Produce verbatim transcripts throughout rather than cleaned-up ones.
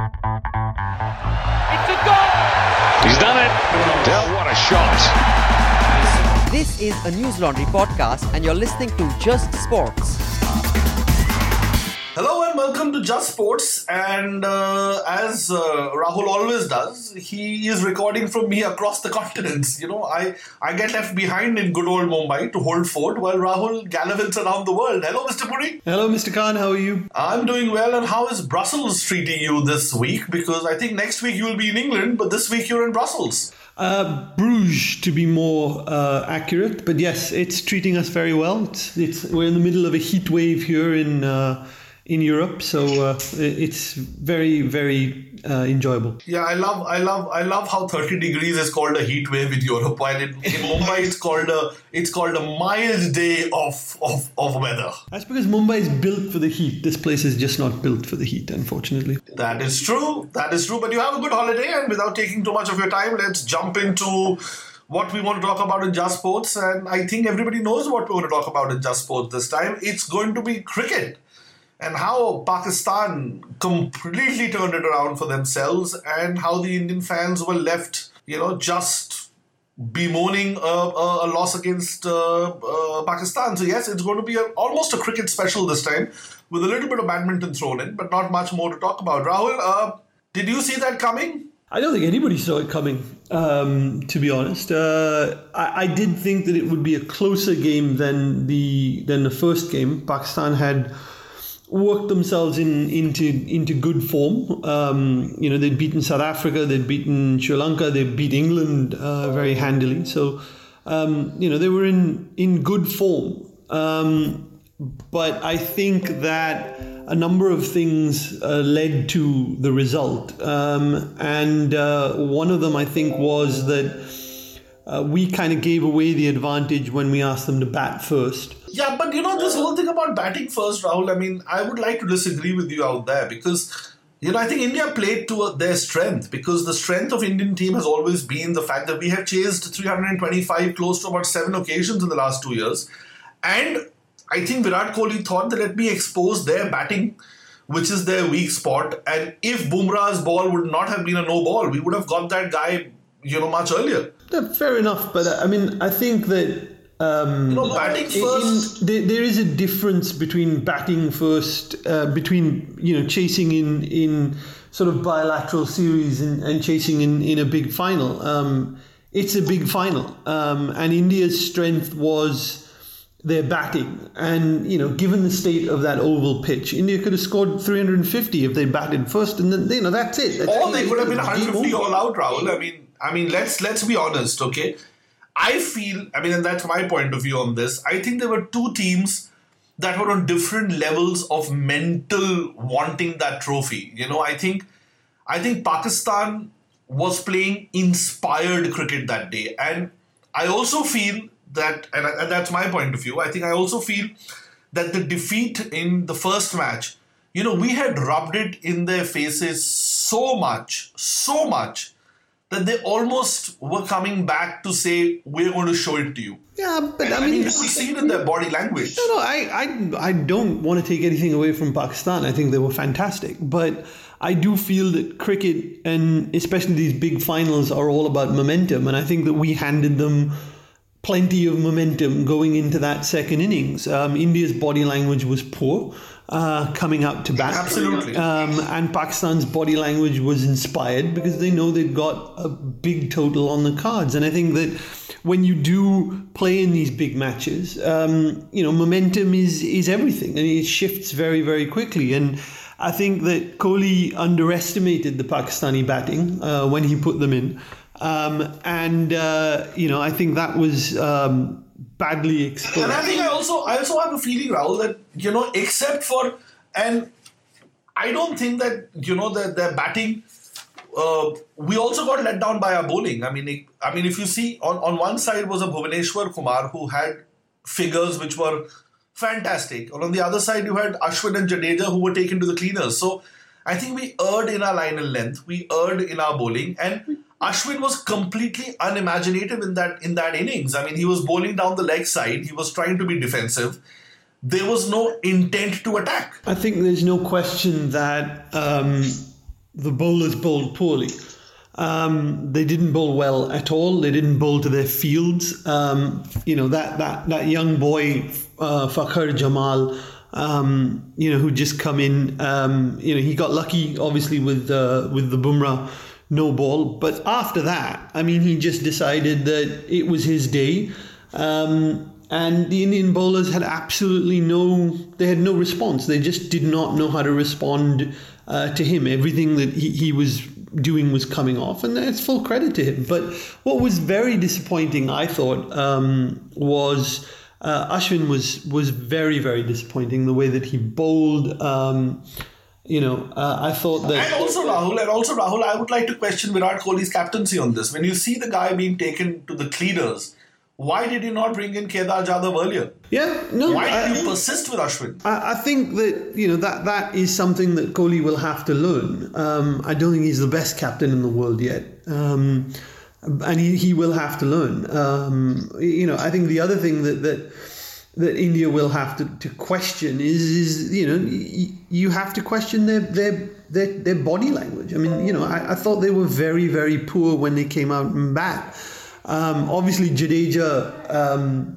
It's a goal! He's done it! Dell, what a shot! This is a News Laundry podcast and you're listening to Just Sports. Hello and welcome to Just Sports, and uh, as uh, Rahul always does, he is recording from me across the continents. You know, I, I get left behind in good old Mumbai to hold fort while Rahul gallivants around the world. Hello Mister Puri. Hello Mister Khan, how are you? I'm doing well, and how is Brussels treating you this week? Because I think next week you will be in England, but this week you're in Brussels. Uh, Bruges, to be more uh, accurate, but yes, it's treating us very well. It's, it's we're in the middle of a heat wave here in... Uh, in Europe, so uh, it's very, very uh, enjoyable. Yeah, I love, I love, I love how thirty degrees is called a heat wave in Europe, while in, in Mumbai it's called a, it's called a mild day of, of of weather. That's because Mumbai is built for the heat. This place is just not built for the heat, unfortunately. That is true. That is true. But you have a good holiday, and without taking too much of your time, let's jump into what we want to talk about in Just Sports. And I think everybody knows what we're going to talk about in Just Sports this time. It's going to be cricket. And how Pakistan completely turned it around for themselves, and how the Indian fans were left, you know, just bemoaning a, a, a loss against uh, uh, Pakistan. So yes, it's going to be a, almost a cricket special this time, with a little bit of badminton thrown in, but not much more to talk about. Rahul, uh, did you see that coming? I don't think anybody saw it coming, um, to be honest. Uh, I, I did think that it would be a closer game than the than the first game. Pakistan had worked themselves in into into good form. Um, you know, they'd beaten South Africa, they'd beaten Sri Lanka, they beat England uh, very handily. So, um, you know, they were in, in good form. Um, but I think that a number of things uh, led to the result. Um, and uh, one of them, I think, was that Uh, we kind of gave away the advantage when we asked them to bat first. Yeah, but you know, this whole thing about batting first, Rahul, I mean, I would like to disagree with you out there because, you know, I think India played to uh, their strength, because the strength of Indian team has always been the fact that we have chased three hundred twenty-five close to about seven occasions in the last two years. And I think Virat Kohli thought that let me expose their batting, which is their weak spot. And if Bumrah's ball would not have been a no ball, we would have got that guy, you know, much earlier. Yeah, fair enough, but I mean, I think that um, you know, batting first. In, there, there is a difference between batting first, uh, between you know chasing in, in sort of bilateral series and, and chasing in, in a big final. Um, it's a big final, um, and India's strength was their batting. And you know, given the state of that oval pitch, India could have scored three hundred fifty if they batted first, and then you know that's it. That's or they could have been one hundred fifty all out, Rahul. I mean. I mean, let's let's be honest, okay? I feel, I mean, and that's my point of view on this, I think there were two teams that were on different levels of mental wanting that trophy. You know, I think, I think Pakistan was playing inspired cricket that day. And I also feel that, and, I, and that's my point of view, I think I also feel that the defeat in the first match, you know, we had rubbed it in their faces so much, so much, that they almost were coming back to say, we're going to show it to you. Yeah, but and, I mean... you could see it in their body language. No, no, I, I, I don't want to take anything away from Pakistan. I think they were fantastic. But I do feel that cricket, and especially these big finals, are all about momentum. And I think that we handed them plenty of momentum going into that second innings. Um, India's body language was poor uh, coming out to bat. Absolutely. Um, and Pakistan's body language was inspired because they know they've got a big total on the cards. And I think that when you do play in these big matches, um, you know, momentum is, is everything. And it shifts very, very quickly. And I think that Kohli underestimated the Pakistani batting uh, when he put them in. Um, and, uh, you know, I think that was um, badly exposed. And I think I also I also have a feeling, Rahul, that, you know, except for, and I don't think that, you know, that their batting, uh, we also got let down by our bowling. I mean, it, I mean, if you see, on, on one side was a Bhuvneshwar Kumar who had figures which were fantastic. And on the other side, you had Ashwin and Jadeja who were taken to the cleaners. So I think we erred in our line and length. We erred in our bowling. And Ashwin was completely unimaginative in that in that innings. I mean, he was bowling down the leg side. He was trying to be defensive. There was no intent to attack. I think there's no question that um, the bowlers bowled poorly. Um, they didn't bowl well at all. They didn't bowl to their fields. Um, you know, that that that young boy, uh, Fakhar Jamal, um, you know, who just come in. Um, you know, he got lucky, obviously, with uh, with the Bumrah no ball. But after that, I mean, he just decided that it was his day. Um, and the Indian bowlers had absolutely no, they had no response. They just did not know how to respond uh, to him. Everything that he, he was doing was coming off, and it's full credit to him. But what was very disappointing, I thought, um, was uh, Ashwin was was very, very disappointing, the way that he bowled. Um, you know, uh, I thought that... And also, Rahul, and also, Rahul, I would like to question Virat Kohli's captaincy on this. When you see the guy being taken to the cleaners, why did you not bring in Kedar Jadhav earlier? Yeah, no. Why did I, you persist with Ashwin? I, I think that, you know, that, that is something that Kohli will have to learn. Um, I don't think he's the best captain in the world yet. Um, and he, he will have to learn. Um, you know, I think the other thing that that, that India will have to, to question is, is, you know, y- you have to question their, their, their, their body language. I mean, you know, I, I thought they were very, very poor when they came out and bat. Um, obviously, Jadeja um,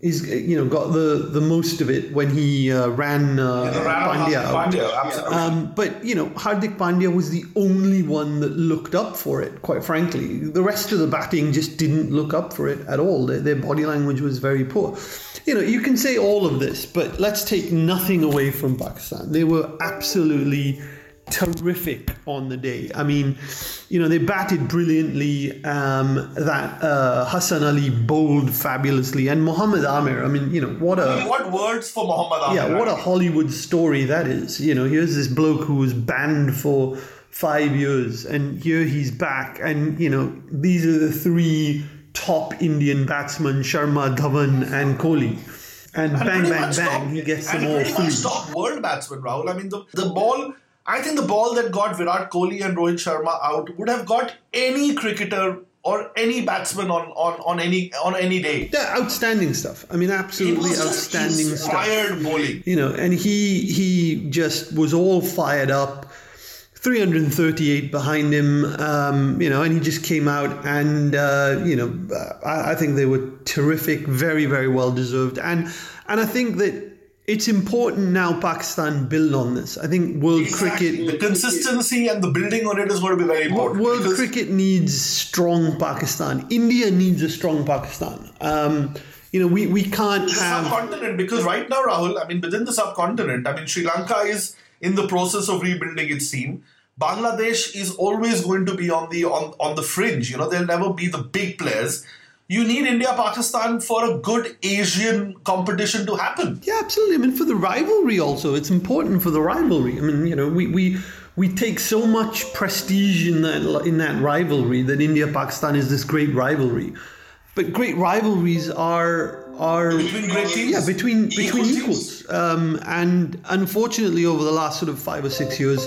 is you know got the, the most of it when he uh, ran uh, yeah, Pandya. Pandya um, but you know, Hardik Pandya was the only one that looked up for it. Quite frankly, the rest of the batting just didn't look up for it at all. Their, their body language was very poor. You know, you can say all of this, but let's take nothing away from Pakistan. They were absolutely terrific on the day. I mean, you know, they batted brilliantly. Um, that uh, Hassan Ali bowled fabulously, and Mohammad Amir. I mean, you know, what a what words for Mohammad Amir. Yeah, what a Hollywood story that is. You know, here's this bloke who was banned for five years, and here he's back. And you know, these are the three top Indian batsmen: Sharma, Dhawan, and Kohli. And, and bang, bang, bang, top, he gets them all. Pretty much top world batsman, Rahul. I mean, the the ball. I think the ball that got Virat Kohli and Rohit Sharma out would have got any cricketer or any batsman on, on, on any on any day. Yeah, outstanding stuff. I mean, absolutely outstanding stuff. Fired bowling. You know, and he he just was all fired up. three hundred thirty-eight behind him, um, you know, and he just came out and, uh, you know, I, I think they were terrific, very, very well deserved. And and I think that it's important now Pakistan build on this. I think world exactly. cricket... The consistency and the building on it is going to be very important. World cricket needs strong Pakistan. India needs a strong Pakistan. Um, you know, we, we can't the have... The subcontinent, because right now, Rahul, I mean, within the subcontinent, I mean, Sri Lanka is in the process of rebuilding its team. Bangladesh is always going to be on the on, on the fringe. You know, they'll never be the big players. You need India-Pakistan for a good Asian competition to happen. Yeah, absolutely. I mean, for the rivalry also. It's important for the rivalry. I mean, you know, we we, we take so much prestige in that, in that rivalry that India-Pakistan is this great rivalry. But great rivalries are... are between great teams? Yeah, between, between equals. equals. Um, and unfortunately, over the last sort of five or six years,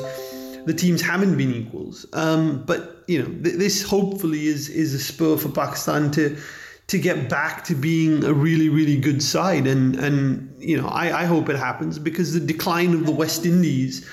the teams haven't been equals. Um, but... You know, th- this hopefully is is a spur for Pakistan to to get back to being a really, really good side. And, and you know, I, I hope it happens, because the decline of the West Indies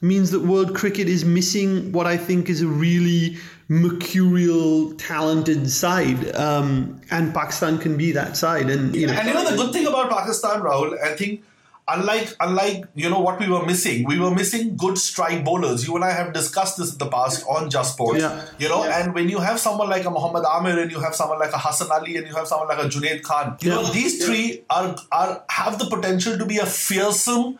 means that world cricket is missing what I think is a really mercurial, talented side. Um, and Pakistan can be that side. And you know, and you know the good thing about Pakistan, Rahul, I think, Unlike, unlike, you know, what we were missing, we were missing good strike bowlers. You and I have discussed this in the past on Just Sports, yeah. you know, yeah. and when you have someone like a Mohammad Amir, and you have someone like a Hassan Ali, and you have someone like a Junaid Khan, you yeah. know, these three yeah. are, are have the potential to be a fearsome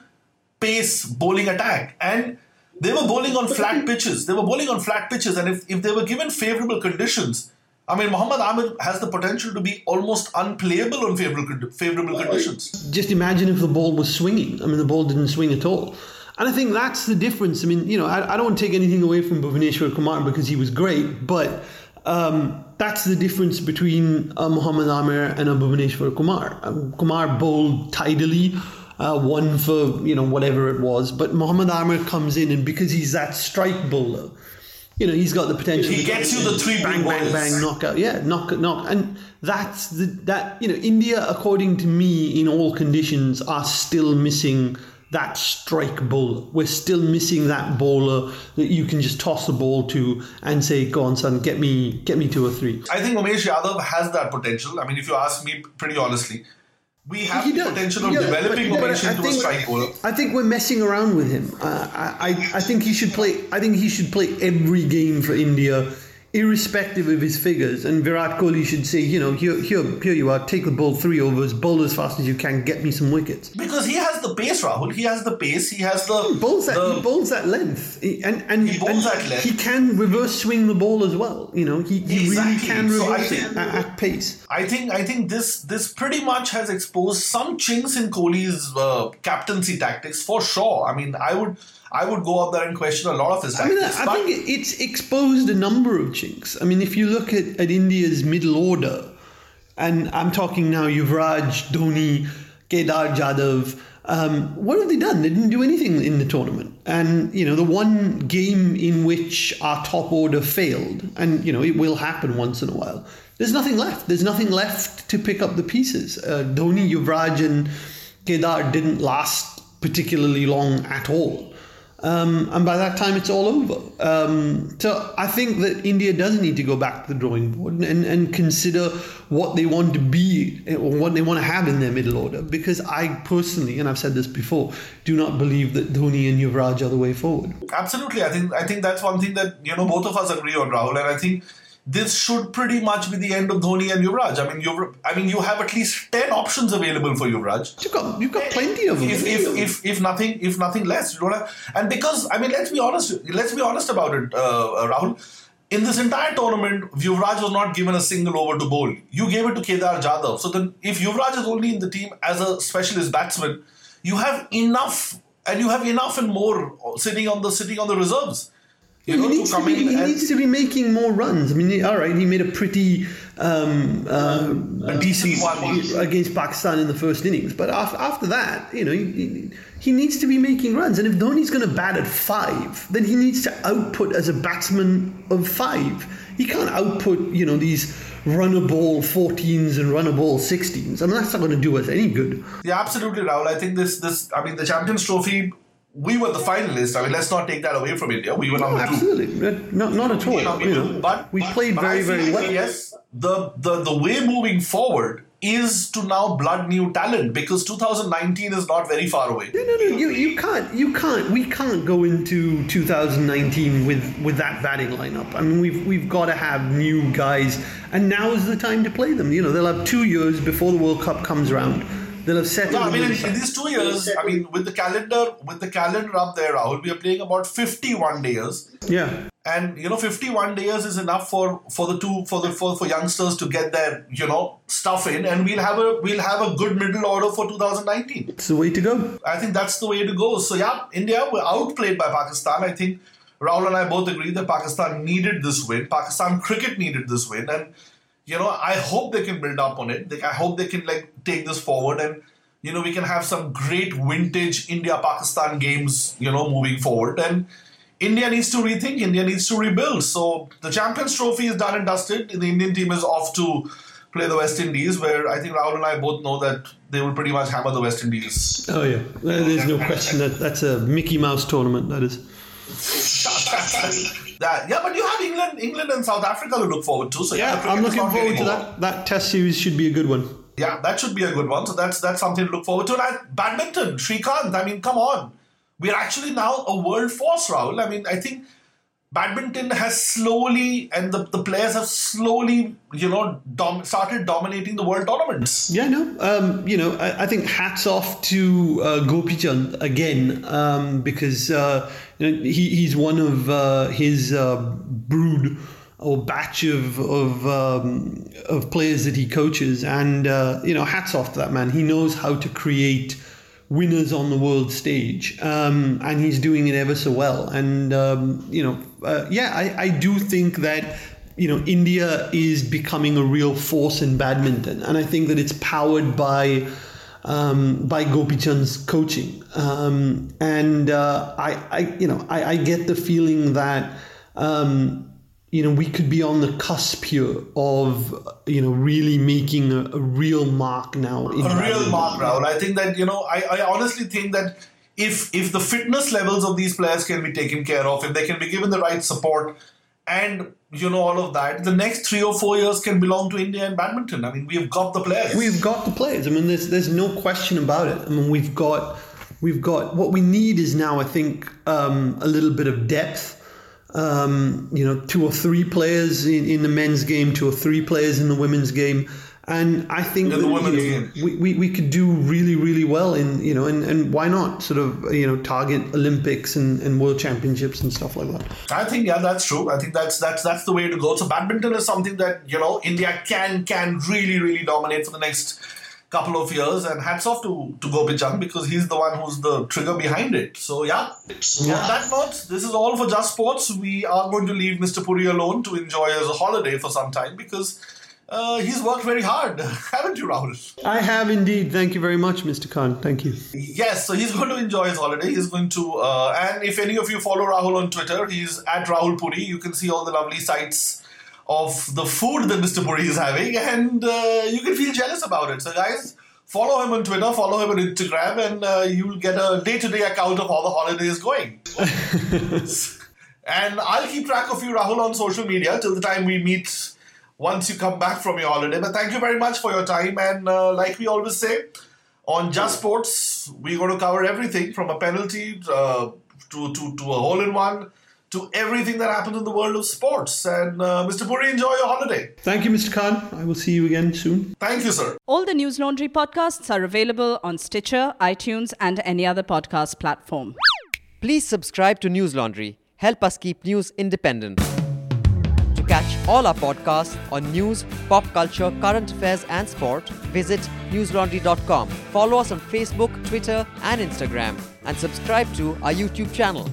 pace bowling attack. And they were bowling on flat pitches. They were bowling on flat pitches. And if, if they were given favorable conditions, I mean, Mohammad Amir has the potential to be almost unplayable on favorable, favorable conditions. Just imagine if the ball was swinging. I mean, the ball didn't swing at all. And I think that's the difference. I mean, you know, I, I don't take anything away from Bhuvneshwar Kumar because he was great, but um, that's the difference between a Mohammad Amir and a Bhuvneshwar Kumar. Um, Kumar bowled tidily, uh, one for, you know, whatever it was, but Mohammad Amir comes in, and because he's that strike bowler, you know, he's got the potential. He gets you the three bang, bang, bang, knockout. Yeah, knock, knock. And that's the, that, you know, India, according to me, in all conditions, are still missing that strike bowler. We're still missing that bowler that you can just toss the ball to and say, go on, son, get me get me two or three. I think Umesh Yadav has that potential. I mean, if you ask me pretty honestly, we have he the does. potential of yeah, developing but, Umesh but into a strike bowler. I think we're messing around with him. Uh, I, I I think he should play. I think he should play every game for India, irrespective of his figures. And Virat Kohli should say, you know, here, here, here you are, take the ball three overs, bowl as fast as you can, get me some wickets. Because he has the pace, Rahul. He has the pace. He has the... He bowls that, the, he bowls that length. He, and, and, he bowls and that length. He can reverse swing the ball as well. You know, he, he exactly. really can reverse so think, it at, at pace. I think I think this this pretty much has exposed some chinks in Kohli's uh, captaincy tactics for sure. I mean, I would... I would go up there and question a lot of his tactics. I mean, I, I think it's exposed a number of chinks. I mean, if you look at, at India's middle order, and I'm talking now Yuvraj, Dhoni, Kedar Jadhav, um, what have they done? They didn't do anything in the tournament. And, you know, the one game in which our top order failed, and, you know, it will happen once in a while, there's nothing left. There's nothing left to pick up the pieces. Uh, Dhoni, Yuvraj and Kedar didn't last particularly long at all. Um, and by that time, it's all over. Um, so I think that India does need to go back to the drawing board and, and consider what they want to be or what they want to have in their middle order. Because I personally, and I've said this before, do not believe that Dhoni and Yuvraj are the way forward. Absolutely. I think I think that's one thing that, you know, both of us agree on, Rahul. And I think this should pretty much be the end of Dhoni and Yuvraj. I mean, Yuvraj, I mean, you have at least ten options available for Yuvraj. You've got, you've got plenty of them. If, if, if, if nothing, if nothing less, you don't have. And because, I mean, let's be honest. Let's be honest about it, uh, Rahul. In this entire tournament, Yuvraj was not given a single over to bowl. You gave it to Kedar Jadhav. So then, if Yuvraj is only in the team as a specialist batsman, you have enough, and you have enough and more sitting on the sitting on the reserves. You know, he, needs to, be, he needs to be making more runs. I mean, all right, he made a pretty um, uh, a decent one against Pakistan in the first innings. But after, after that, you know, he, he needs to be making runs. And if Dhoni's going to bat at five, then he needs to output as a batsman of five. He can't output, you know, these runner-ball fourteens and runner-ball sixteens. I mean, that's not going to do us any good. Yeah, absolutely, Rahul. I think this, this, I mean, the Champions Trophy... We were the finalists. I mean, let's not take that away from India. We were number no, absolutely. two. Absolutely. Not, not at all. Yeah, you know, but we played but very, very well. Yes, the, the, the way moving forward is to now blood new talent, because two thousand nineteen is not very far away. No, no, no. You, you can't. You can't. We can't go into two thousand nineteen with, with that batting lineup. I mean, we've we've got to have new guys, and now is the time to play them. You know, they'll have two years before the World Cup comes around. No, I mean, in, in these two years, I mean, with the calendar, with the calendar up there, Rahul, we are playing about fifty one days. Yeah. And you know, fifty one days is enough for, for the two for the for, for youngsters to get their, you know, stuff in, and we'll have a we'll have a good middle order for two thousand nineteen. It's the way to go. I think that's the way to go. So yeah, India were outplayed by Pakistan. I think Rahul and I both agree that Pakistan needed this win. Pakistan cricket needed this win, and you know, I hope they can build up on it. I hope they can like take this forward, and you know, we can have some great vintage India-Pakistan games, you know, moving forward. And India needs to rethink. India needs to rebuild. So the Champions Trophy is done and dusted. The Indian team is off to play the West Indies, where I think Rahul and I both know that they will pretty much hammer the West Indies. Oh yeah, there's no question that that's a Mickey Mouse tournament. That is. That, yeah, but you have England England and South Africa to look forward to. So yeah, I'm looking forward to that. That test series should be a good one. Yeah, that should be a good one. So that's that's something to look forward to. And I, badminton, Srikanth, I mean, come on. We're actually now a world force, Rahul. I mean, I think badminton has slowly, and the, the players have slowly, you know, dom- started dominating the world tournaments. Yeah, no, um, you know, I, I think hats off to uh, Gopichand again, um, because uh, you know, he, he's one of uh, his uh, brood or batch of of, um, of players that he coaches, and uh, you know, hats off to that man. He knows how to create winners on the world stage, um, and he's doing it ever so well. And um, you know, uh, yeah, I, I do think that, you know, India is becoming a real force in badminton, and I think that it's powered by um, by Gopichand's coaching. Um, and uh, I, I, you know, I, I get the feeling that um, you know, we could be on the cusp here of, you know, really making a, a real mark now. In a real mark, Rahul. I think that, you know, I, I honestly think that if if the fitness levels of these players can be taken care of, if they can be given the right support and, you know, all of that, the next three or four years can belong to India and badminton. I mean, we've got the players. We've got the players. I mean, there's there's no question about it. I mean, we've got we've got what we need is now, I think, um, a little bit of depth. Um, you know, two or three players in, in the men's game, two or three players in the women's game. And I think that, you know, we, we, we could do really, really well in, you know, and, and why not sort of, you know, target Olympics and, and World Championships and stuff like that. I think, yeah, that's true. I think that's that's that's the way to go. So badminton is something that, you know, India can can really, really dominate for the next couple of years. And hats off to, to Gopichand, because he's the one who's the trigger behind it. So, yeah. yeah. On that note, this is all for Just Sports. We are going to leave Mister Puri alone to enjoy his holiday for some time, because... Uh, he's worked very hard, haven't you, Rahul? I have indeed. Thank you very much, Mister Khan. Thank you. Yes, so he's going to enjoy his holiday. He's going to, uh, and if any of you follow Rahul on Twitter, he's at Rahul Puri. You can see all the lovely sights of the food that Mister Puri is having, and uh, you can feel jealous about it. So, guys, follow him on Twitter, follow him on Instagram, and uh, you'll get a day-to-day account of how the holiday is going. And I'll keep track of you, Rahul, on social media till the time we meet once you come back from your holiday. But thank you very much for your time. And uh, like we always say, on Just Sports, we're going to cover everything from a penalty uh, to, to, to a hole-in-one to everything that happens in the world of sports. And uh, Mister Puri, enjoy your holiday. Thank you, Mister Khan. I will see you again soon. Thank you, sir. All the News Laundry podcasts are available on Stitcher, iTunes and any other podcast platform. Please subscribe to News Laundry. Help us keep news independent. Catch all our podcasts on news, pop culture, current affairs and sport. Visit news laundry dot com. Follow us on Facebook, Twitter and Instagram. And subscribe to our YouTube channel.